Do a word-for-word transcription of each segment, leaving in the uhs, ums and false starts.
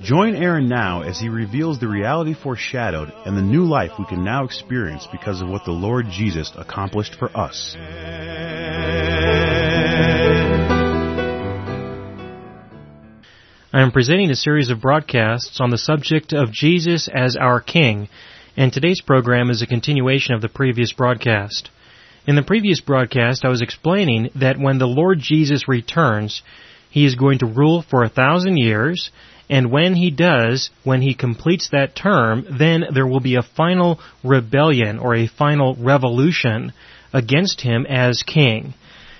Join Aaron now as he reveals the reality foreshadowed and the new life we can now experience because of what the Lord Jesus accomplished for us. I am presenting a series of broadcasts on the subject of Jesus as our King, and today's program is a continuation of the previous broadcast. In the previous broadcast, I was explaining that when the Lord Jesus returns, He is going to rule for a thousand years, and when He does, when He completes that term, then there will be a final rebellion or a final revolution against Him as King.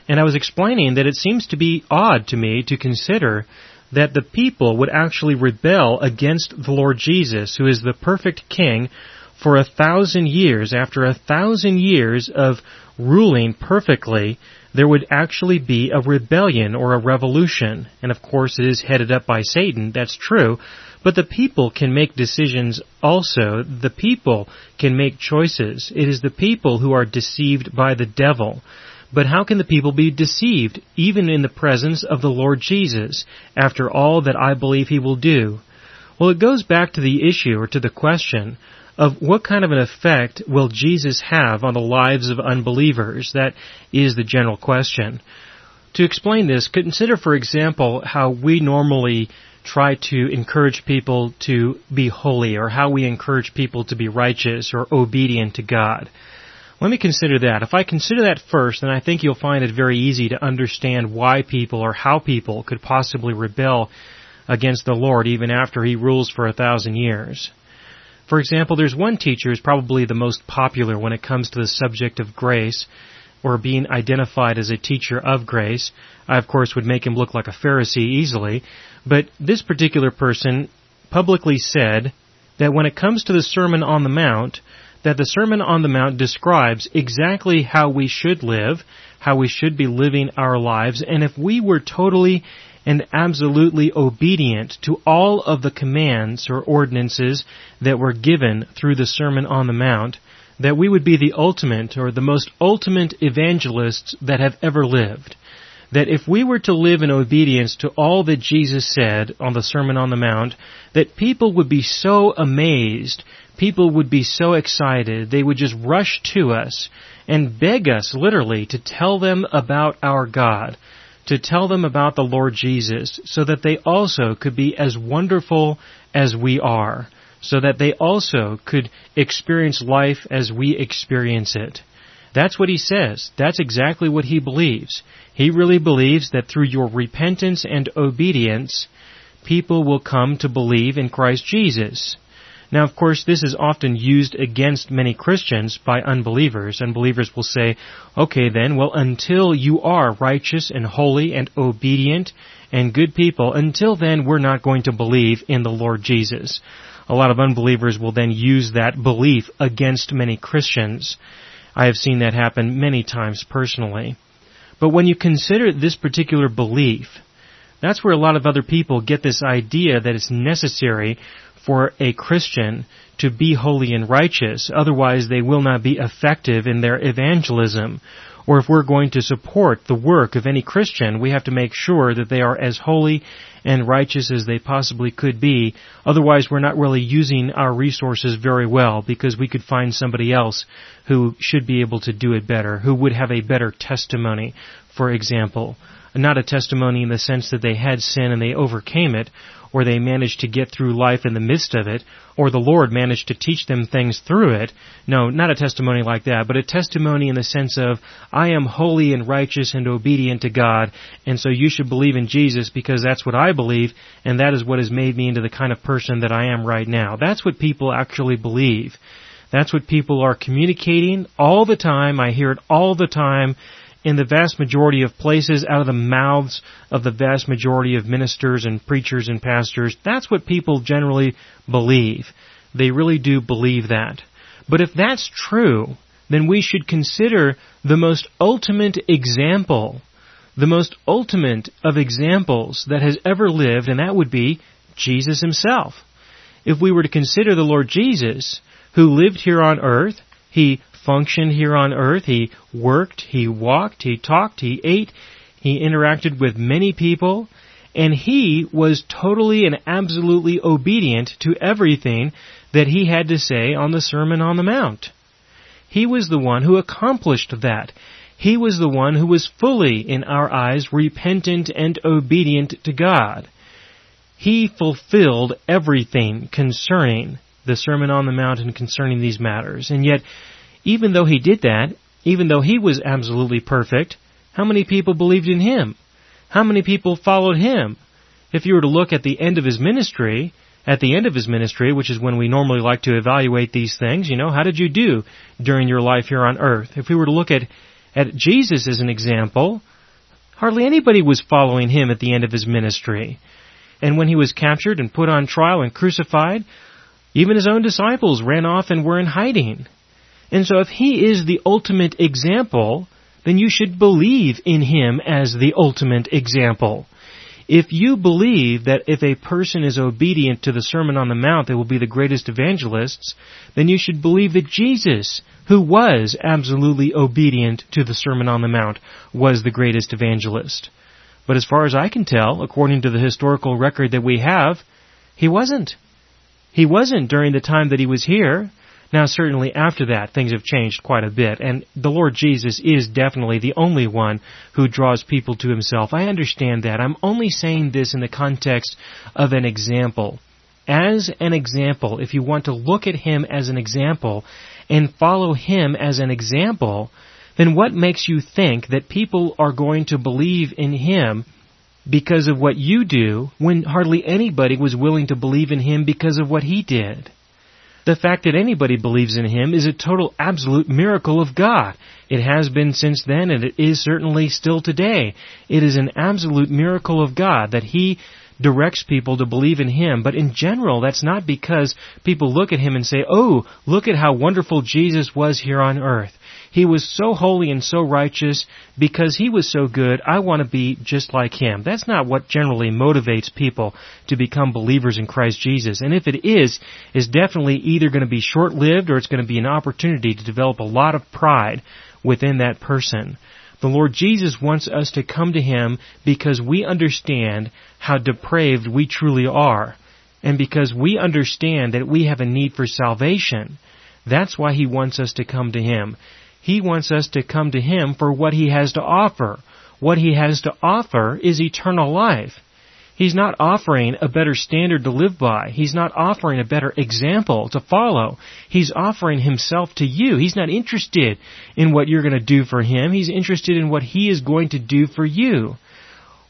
And I was explaining that it seems to be odd to me to consider that the people would actually rebel against the Lord Jesus, who is the perfect King, for a thousand years. After a thousand years of ruling perfectly, there would actually be a rebellion or a revolution. And of course, it is headed up by Satan, that's true. But the people can make decisions also. The people can make choices. It is the people who are deceived by the devil. But how can the people be deceived, even in the presence of the Lord Jesus, after all that I believe He will do? Well, it goes back to the issue, or to the question, of what kind of an effect will Jesus have on the lives of unbelievers? That is the general question. To explain this, consider, for example, how we normally try to encourage people to be holy, or how we encourage people to be righteous or obedient to God. Let me consider that. If I consider that first, then I think you'll find it very easy to understand why people or how people could possibly rebel against the Lord even after He rules for a thousand years. For example, there's one teacher who's probably the most popular when it comes to the subject of grace, or being identified as a teacher of grace. I, of course, would make him look like a Pharisee easily, but this particular person publicly said that when it comes to the Sermon on the Mount, that the Sermon on the Mount describes exactly how we should live, how we should be living our lives, and if we were totally and absolutely obedient to all of the commands or ordinances that were given through the Sermon on the Mount, that we would be the ultimate or the most ultimate evangelists that have ever lived. That if we were to live in obedience to all that Jesus said on the Sermon on the Mount, that people would be so amazed, people would be so excited, they would just rush to us and beg us, literally, to tell them about our God, to tell them about the Lord Jesus, so that they also could be as wonderful as we are, so that they also could experience life as we experience it. That's what he says. That's exactly what he believes. He really believes that through your repentance and obedience, people will come to believe in Christ Jesus. Now, of course, this is often used against many Christians by unbelievers. Unbelievers will say, okay then, well, until you are righteous and holy and obedient and good people, until then we're not going to believe in the Lord Jesus. A lot of unbelievers will then use that belief against many Christians. I have seen that happen many times personally. But when you consider this particular belief, that's where a lot of other people get this idea that it's necessary for a Christian to be holy and righteous, otherwise they will not be effective in their evangelism. Or if we're going to support the work of any Christian, we have to make sure that they are as holy and righteous as they possibly could be. Otherwise, we're not really using our resources very well, because we could find somebody else who should be able to do it better, who would have a better testimony, for example. Not a testimony in the sense that they had sin and they overcame it, or they managed to get through life in the midst of it, or the Lord managed to teach them things through it. No, not a testimony like that, but a testimony in the sense of, I am holy and righteous and obedient to God, and so you should believe in Jesus because that's what I believe, and that is what has made me into the kind of person that I am right now. That's what people actually believe. That's what people are communicating all the time. I hear it all the time, in the vast majority of places, out of the mouths of the vast majority of ministers and preachers and pastors. That's what people generally believe. They really do believe that. But if that's true, then we should consider the most ultimate example, the most ultimate of examples that has ever lived, and that would be Jesus himself. If we were to consider the Lord Jesus, who lived here on earth, he functioned here on earth, he worked, he walked, he talked, he ate, he interacted with many people, and he was totally and absolutely obedient to everything that he had to say on the Sermon on the Mount. He was the one who accomplished that. He was the one who was fully, in our eyes, repentant and obedient to God. He fulfilled everything concerning the Sermon on the Mount and concerning these matters. And yet, even though he did that, even though he was absolutely perfect, how many people believed in him? How many people followed him? If you were to look at the end of his ministry, at the end of his ministry, which is when we normally like to evaluate these things, you know, how did you do during your life here on earth? If we were to look at, at Jesus as an example, hardly anybody was following him at the end of his ministry. And when he was captured and put on trial and crucified, even his own disciples ran off and were in hiding. And so if he is the ultimate example, then you should believe in him as the ultimate example. If you believe that if a person is obedient to the Sermon on the Mount, they will be the greatest evangelists, then you should believe that Jesus, who was absolutely obedient to the Sermon on the Mount, was the greatest evangelist. But as far as I can tell, according to the historical record that we have, he wasn't. He wasn't during the time that he was here. Now, certainly after that, things have changed quite a bit, and the Lord Jesus is definitely the only one who draws people to himself. I understand that. I'm only saying this in the context of an example. As an example, if you want to look at him as an example and follow him as an example, then what makes you think that people are going to believe in him because of what you do when hardly anybody was willing to believe in him because of what he did? The fact that anybody believes in him is a total absolute miracle of God. It has been since then, and it is certainly still today. It is an absolute miracle of God that he directs people to believe in him. But in general, that's not because people look at him and say, "Oh, look at how wonderful Jesus was here on earth. He was so holy and so righteous. Because he was so good, I want to be just like him." That's not what generally motivates people to become believers in Christ Jesus. And if it is, it's definitely either going to be short-lived or it's going to be an opportunity to develop a lot of pride within that person. The Lord Jesus wants us to come to him because we understand how depraved we truly are, and because we understand that we have a need for salvation. That's why he wants us to come to him. He wants us to come to him for what he has to offer. What he has to offer is eternal life. He's not offering a better standard to live by. He's not offering a better example to follow. He's offering himself to you. He's not interested in what you're going to do for him. He's interested in what he is going to do for you.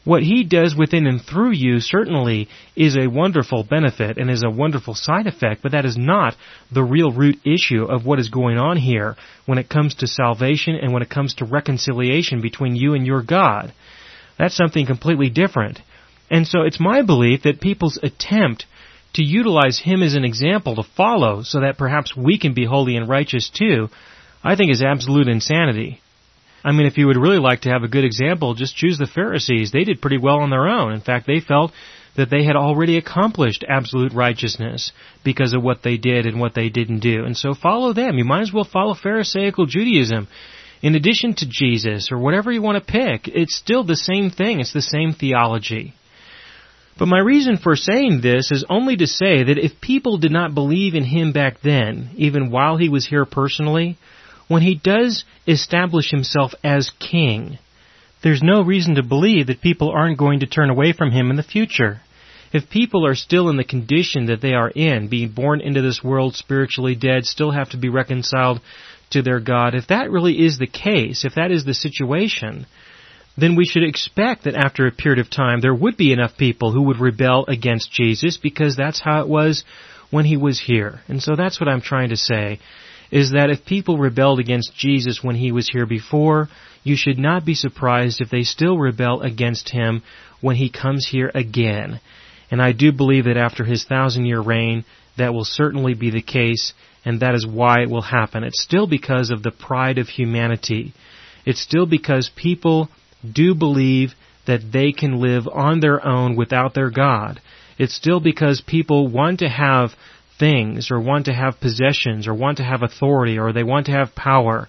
What he does within and through you certainly is a wonderful benefit and is a wonderful side effect, but that is not the real root issue of what is going on here when it comes to salvation and when it comes to reconciliation between you and your God. That's something completely different. And so it's my belief that people's attempt to utilize him as an example to follow so that perhaps we can be holy and righteous too, I think is absolute insanity. I mean, if you would really like to have a good example, just choose the Pharisees. They did pretty well on their own. In fact, they felt that they had already accomplished absolute righteousness because of what they did and what they didn't do. And so follow them. You might as well follow Pharisaical Judaism in addition to Jesus, or whatever you want to pick. It's still the same thing. It's the same theology. But my reason for saying this is only to say that if people did not believe in him back then, even while he was here personally, when he does establish himself as king, there's no reason to believe that people aren't going to turn away from him in the future. If people are still in the condition that they are in, being born into this world spiritually dead, still have to be reconciled to their God, if that really is the case, if that is the situation, then we should expect that after a period of time there would be enough people who would rebel against Jesus, because that's how it was when he was here. And so that's what I'm trying to say, is that if people rebelled against Jesus when he was here before, you should not be surprised if they still rebel against him when he comes here again. And I do believe that after his thousand-year reign, that will certainly be the case, and that is why it will happen. It's still because of the pride of humanity. It's still because people do believe that they can live on their own without their God. It's still because people want to have things, or want to have possessions, or want to have authority, or they want to have power.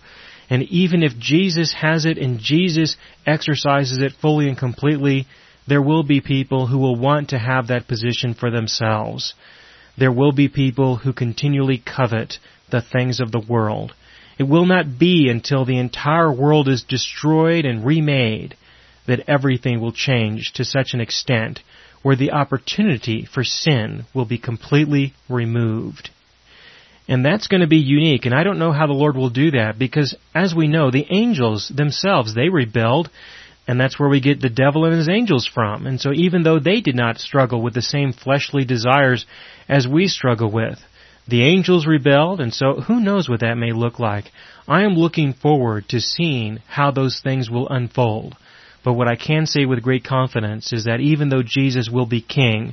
And even if Jesus has it and Jesus exercises it fully and completely, there will be people who will want to have that position for themselves. There will be people who continually covet the things of the world. It will not be until the entire world is destroyed and remade that everything will change to such an extent where the opportunity for sin will be completely removed. And that's going to be unique, and I don't know how the Lord will do that, because as we know, the angels themselves, they rebelled, and that's where we get the devil and his angels from. And so even though they did not struggle with the same fleshly desires as we struggle with, the angels rebelled, and so who knows what that may look like. I am looking forward to seeing how those things will unfold. But what I can say with great confidence is that even though Jesus will be king,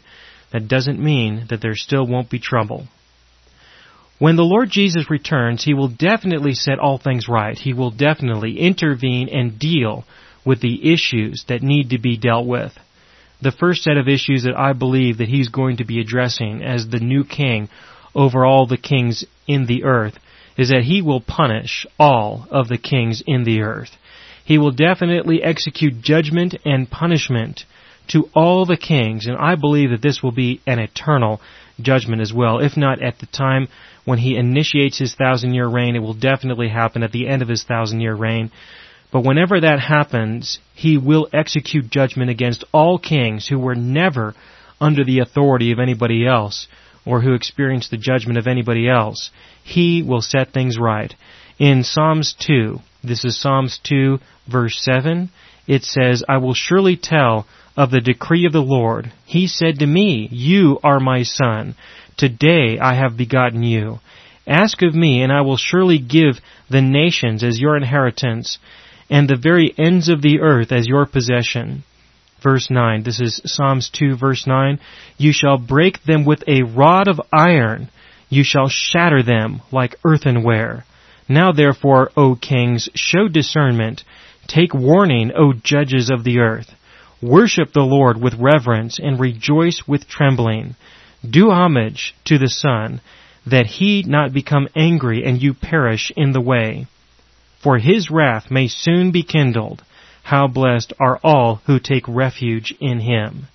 that doesn't mean that there still won't be trouble. When the Lord Jesus returns, He will definitely set all things right. He will definitely intervene and deal with the issues that need to be dealt with. The first set of issues that I believe that He's going to be addressing as the new king over all the kings in the earth is that He will punish all of the kings in the earth. He will definitely execute judgment and punishment to all the kings, and I believe that this will be an eternal judgment as well. If not at the time when He initiates His thousand-year reign, it will definitely happen at the end of His thousand-year reign. But whenever that happens, He will execute judgment against all kings who were never under the authority of anybody else or who experienced the judgment of anybody else. He will set things right. In Psalms two, this is Psalms two, verse seven, it says, "I will surely tell of the decree of the Lord. He said to me, You are my son. Today I have begotten you. Ask of me, and I will surely give the nations as your inheritance, and the very ends of the earth as your possession." Verse nine, this is Psalms two, verse nine, "You shall break them with a rod of iron. You shall shatter them like earthenware. Now therefore, O kings, show discernment. Take warning, O judges of the earth. Worship the Lord with reverence and rejoice with trembling. Do homage to the Son, that He not become angry and you perish in the way. For His wrath may soon be kindled. How blessed are all who take refuge in Him."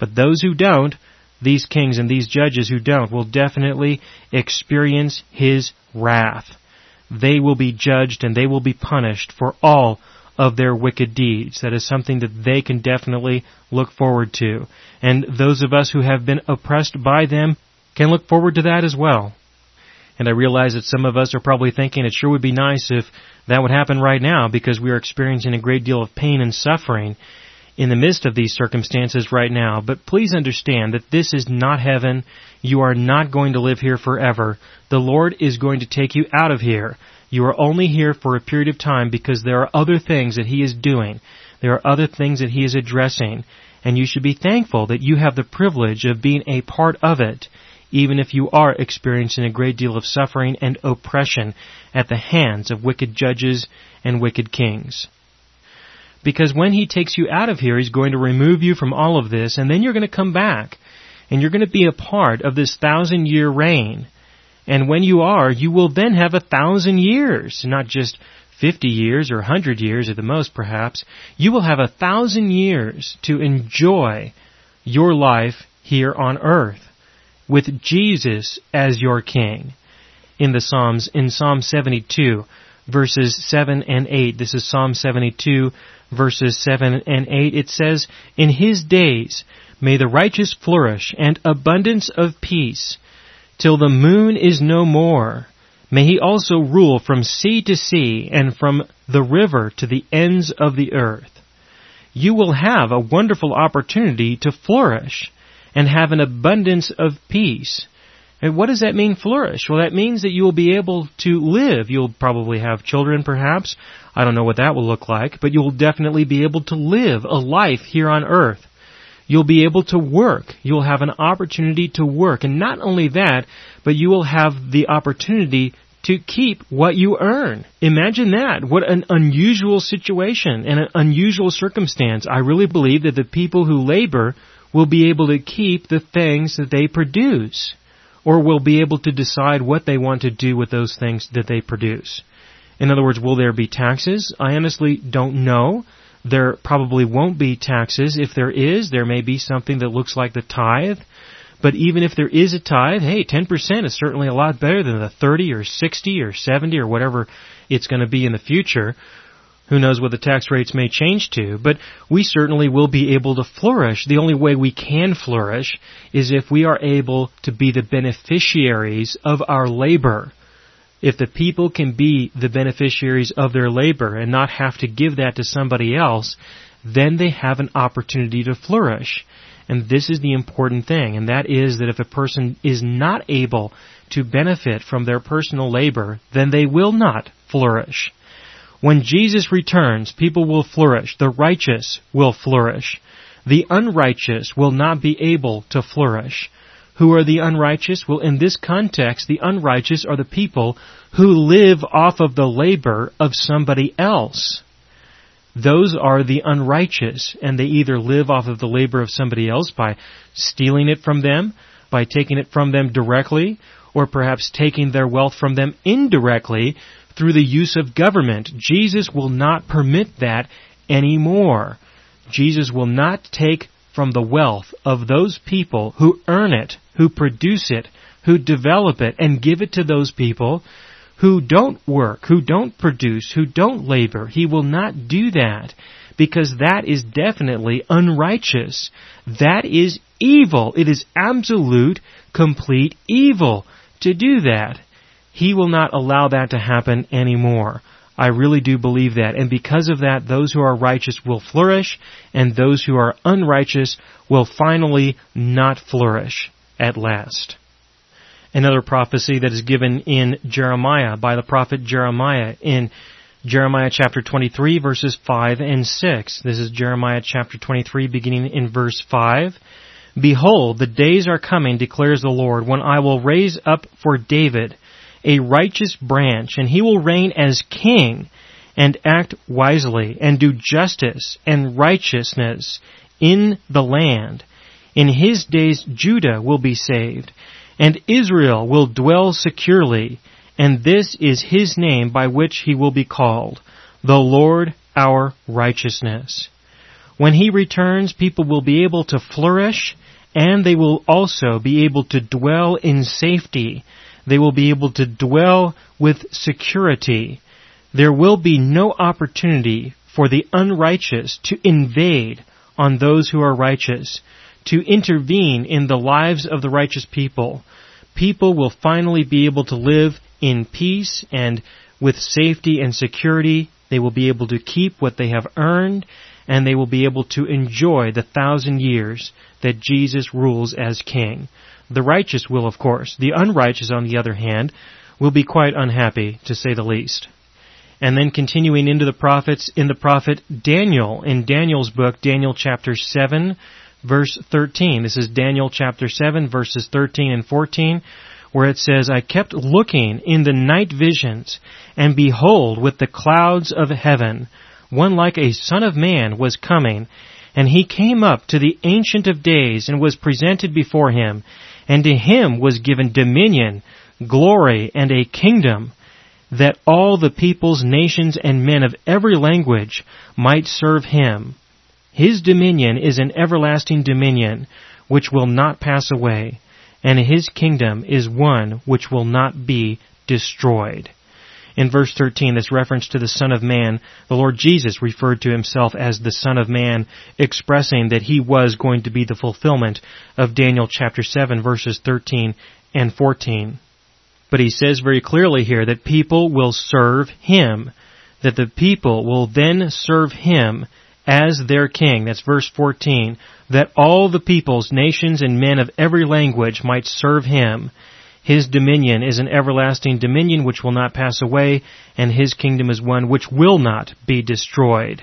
But those who don't, these kings and these judges who don't, will definitely experience His wrath. They will be judged and they will be punished for all of their wicked deeds. That is something that they can definitely look forward to. And those of us who have been oppressed by them can look forward to that as well. And I realize that some of us are probably thinking it sure would be nice if that would happen right now, because we are experiencing a great deal of pain and suffering in the midst of these circumstances right now. But please understand that this is not heaven. You are not going to live here forever. The Lord is going to take you out of here. You are only here for a period of time because there are other things that He is doing. There are other things that He is addressing. And you should be thankful that you have the privilege of being a part of it, even if you are experiencing a great deal of suffering and oppression at the hands of wicked judges and wicked kings. Because when He takes you out of here, He's going to remove you from all of this, and then you're going to come back, and you're going to be a part of this thousand-year reign. And when you are, you will then have a thousand years, not just fifty years or one hundred years at the most, perhaps. You will have a thousand years to enjoy your life here on earth with Jesus as your King. In the Psalms, in Psalm seventy-two, verses seven and eight, this is Psalm seventy-two, verses seven and eight, it says, "In His days may the righteous flourish, and abundance of peace, till the moon is no more. May He also rule from sea to sea, and from the river to the ends of the earth." You will have a wonderful opportunity to flourish and have an abundance of peace. And what does that mean, flourish? Well, that means that you will be able to live. You'll probably have children, perhaps. I don't know what that will look like, but you'll definitely be able to live a life here on earth. You'll be able to work. You'll have an opportunity to work. And not only that, but you will have the opportunity to keep what you earn. Imagine that. What an unusual situation and an unusual circumstance. I really believe that the people who labor will be able to keep the things that they produce, or will be able to decide what they want to do with those things that they produce. In other words, will there be taxes? I honestly don't know. There probably won't be taxes. If there is, there may be something that looks like the tithe. But even if there is a tithe, hey, ten percent is certainly a lot better than the thirty or sixty or seventy or whatever it's going to be in the future. Who knows what the tax rates may change to, but we certainly will be able to flourish. The only way we can flourish is if we are able to be the beneficiaries of our labor. If the people can be the beneficiaries of their labor and not have to give that to somebody else, then they have an opportunity to flourish. And this is the important thing, and that is that if a person is not able to benefit from their personal labor, then they will not flourish. When Jesus returns, people will flourish. The righteous will flourish. The unrighteous will not be able to flourish. Who are the unrighteous? Well, in this context, the unrighteous are the people who live off of the labor of somebody else. Those are the unrighteous, and they either live off of the labor of somebody else by stealing it from them, by taking it from them directly, or perhaps taking their wealth from them indirectly through the use of government. Jesus will not permit that anymore. Jesus will not take from the wealth of those people who earn it, who produce it, who develop it, and give it to those people who don't work, who don't produce, who don't labor. He will not do that, because that is definitely unrighteous. That is evil. It is absolute, complete evil to do that. He will not allow that to happen anymore. I really do believe that. And because of that, those who are righteous will flourish, and those who are unrighteous will finally not flourish at last. Another prophecy that is given in Jeremiah by the prophet Jeremiah in Jeremiah chapter twenty-three, verses five and six. This is Jeremiah chapter twenty-three, beginning in verse five. Behold, the days are coming, declares the Lord, when I will raise up for David a righteous branch, and he will reign as king, and act wisely, and do justice and righteousness in the land. In his days Judah will be saved, and Israel will dwell securely, and this is his name by which he will be called, the Lord our righteousness. When he returns, people will be able to flourish, and they will also be able to dwell in safety. They will be able to dwell with security. There will be no opportunity for the unrighteous to invade on those who are righteous, to intervene in the lives of the righteous people. People will finally be able to live in peace and with safety and security. They will be able to keep what they have earned, and they will be able to enjoy the thousand years that Jesus rules as king. The righteous will, of course. The unrighteous, on the other hand, will be quite unhappy, to say the least. And then continuing into the prophets, in the prophet Daniel, in Daniel's book, Daniel chapter seven, verse thirteen. This is Daniel chapter seven, verses thirteen and fourteen, where it says, I kept looking in the night visions, and behold, with the clouds of heaven, one like a son of man was coming, and he came up to the Ancient of Days and was presented before him, and to him was given dominion, glory, and a kingdom, that all the peoples, nations, and men of every language might serve him. His dominion is an everlasting dominion, which will not pass away, and his kingdom is one which will not be destroyed. In verse thirteen, this reference to the Son of Man, the Lord Jesus referred to himself as the Son of Man, expressing that he was going to be the fulfillment of Daniel chapter seven, verses thirteen and fourteen. But he says very clearly here that people will serve him, that the people will then serve him as their king. That's verse fourteen, that all the peoples, nations, and men of every language might serve him. His dominion is an everlasting dominion which will not pass away, and his kingdom is one which will not be destroyed.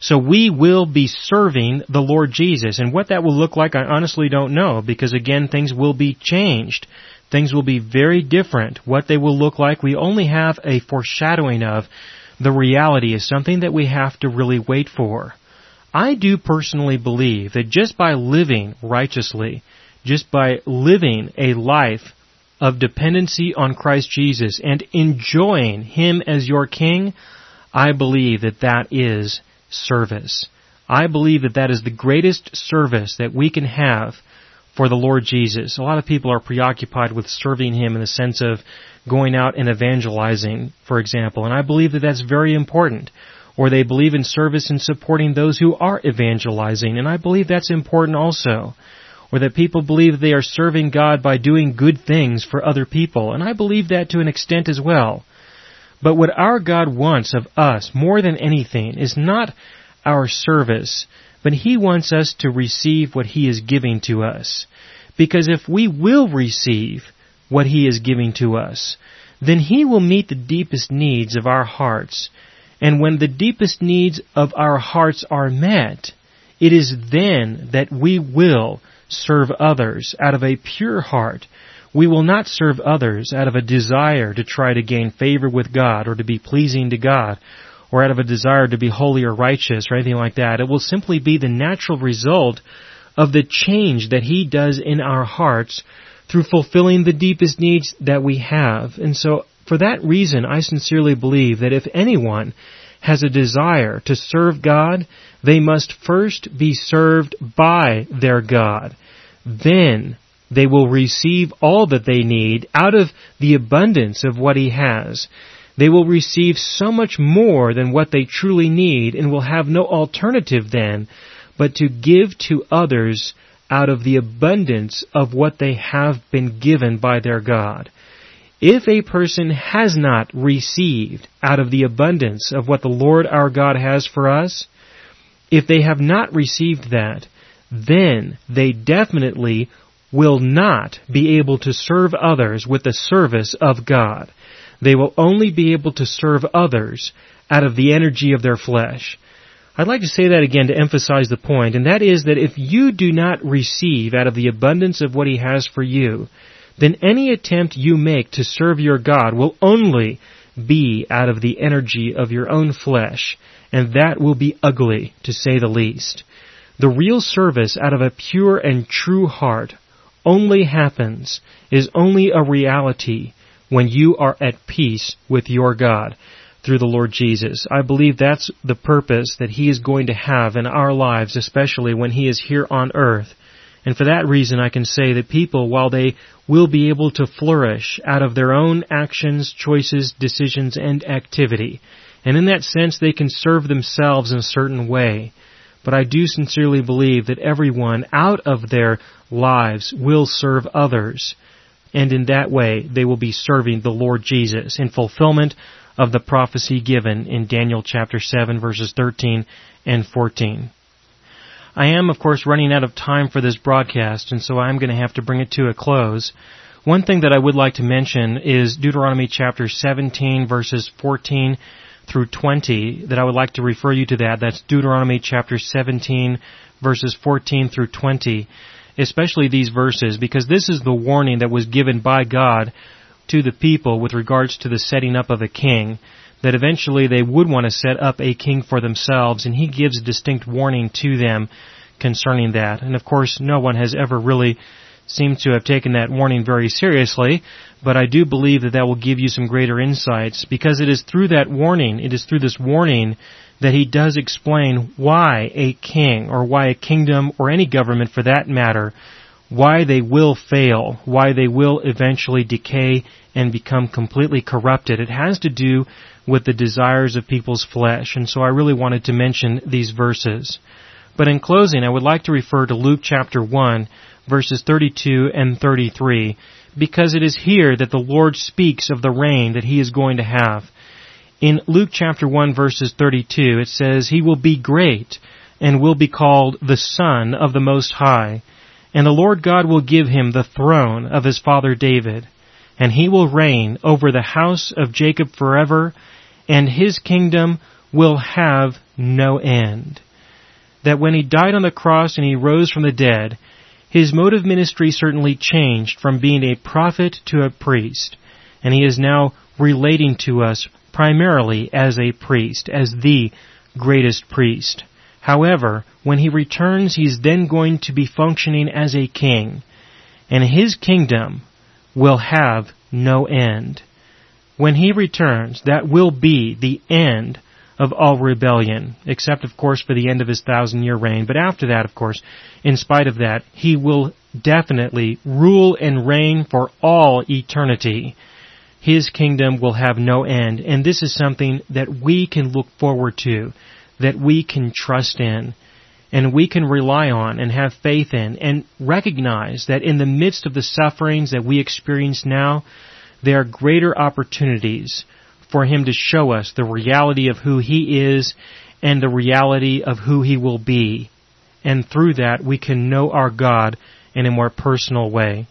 So we will be serving the Lord Jesus. And what that will look like, I honestly don't know, because, again, things will be changed. Things will be very different. What they will look like, we only have a foreshadowing of. The reality is something that we have to really wait for. I do personally believe that just by living righteously, just by living a life of dependency on Christ Jesus and enjoying Him as your King, I believe that that is service. I believe that that is the greatest service that we can have for the Lord Jesus. A lot of people are preoccupied with serving Him in the sense of going out and evangelizing, for example, and I believe that that's very important. Or they believe in service and supporting those who are evangelizing, and I believe that's important also. Or that people believe they are serving God by doing good things for other people, and I believe that to an extent as well. But what our God wants of us, more than anything, is not our service, but He wants us to receive what He is giving to us. Because if we will receive what He is giving to us, then He will meet the deepest needs of our hearts. And when the deepest needs of our hearts are met, it is then that we will serve others out of a pure heart. We will not serve others out of a desire to try to gain favor with God or to be pleasing to God or out of a desire to be holy or righteous or anything like that. It will simply be the natural result of the change that He does in our hearts through fulfilling the deepest needs that we have. And so for that reason, I sincerely believe that if anyone has a desire to serve God, they must first be served by their God. Then they will receive all that they need out of the abundance of what He has. They will receive so much more than what they truly need and will have no alternative then but to give to others out of the abundance of what they have been given by their God. If a person has not received out of the abundance of what the Lord our God has for us, if they have not received that, then they definitely will not be able to serve others with the service of God. They will only be able to serve others out of the energy of their flesh. I'd like to say that again to emphasize the point, and that is that if you do not receive out of the abundance of what He has for you, then any attempt you make to serve your God will only be out of the energy of your own flesh, and that will be ugly, to say the least. The real service out of a pure and true heart only happens, is only a reality, when you are at peace with your God through the Lord Jesus. I believe that's the purpose that He is going to have in our lives, especially when He is here on earth. And for that reason, I can say that people, while they will be able to flourish out of their own actions, choices, decisions, and activity, and in that sense, they can serve themselves in a certain way. But I do sincerely believe that everyone out of their lives will serve others. And in that way, they will be serving the Lord Jesus in fulfillment of the prophecy given in Daniel chapter seven, verses thirteen and fourteen. I am, of course, running out of time for this broadcast, and so I'm going to have to bring it to a close. One thing that I would like to mention is Deuteronomy chapter seventeen, verses fourteen through twenty, that I would like to refer you to that. That's Deuteronomy chapter seventeen, verses fourteen through twenty. Especially these verses, because this is the warning that was given by God to the people with regards to the setting up of a king, that eventually they would want to set up a king for themselves, and He gives distinct warning to them concerning that. And of course, no one has ever really seemed to have taken that warning very seriously, but I do believe that that will give you some greater insights, because it is through that warning, it is through this warning that He does explain why a king or why a kingdom or any government for that matter, why they will fail, why they will eventually decay and become completely corrupted. It has to do with the desires of people's flesh, and so I really wanted to mention these verses. But in closing, I would like to refer to Luke chapter one, verses thirty-two and thirty-three, because it is here that the Lord speaks of the reign that He is going to have. In Luke chapter one, verses thirty-two, it says, "He will be great and will be called the Son of the Most High. And the Lord God will give him the throne of his father David. And he will reign over the house of Jacob forever, and his kingdom will have no end. That when he died on the cross and he rose from the dead, his mode of ministry certainly changed from being a prophet to a priest, and he is now relating to us primarily as a priest, as the greatest priest. However, when he returns, he's then going to be functioning as a king, and his kingdom will have no end. When he returns, that will be the end of all rebellion, except, of course, for the end of his thousand-year reign. But after that, of course, in spite of that, he will definitely rule and reign for all eternity. His kingdom will have no end, and this is something that we can look forward to, that we can trust in, and we can rely on and have faith in, and recognize that in the midst of the sufferings that we experience now, there are greater opportunities for him to show us the reality of who he is and the reality of who he will be. And through that, we can know our God in a more personal way.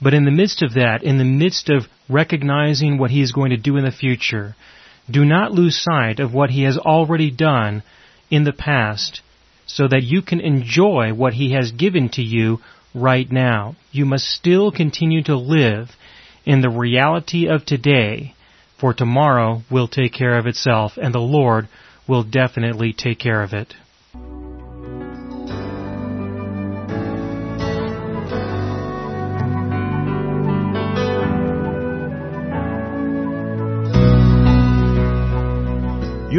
But in the midst of that, in the midst of recognizing what he is going to do in the future, do not lose sight of what he has already done in the past, so that you can enjoy what he has given to you right now. You must still continue to live in the reality of today, for tomorrow will take care of itself, and the Lord will definitely take care of it. You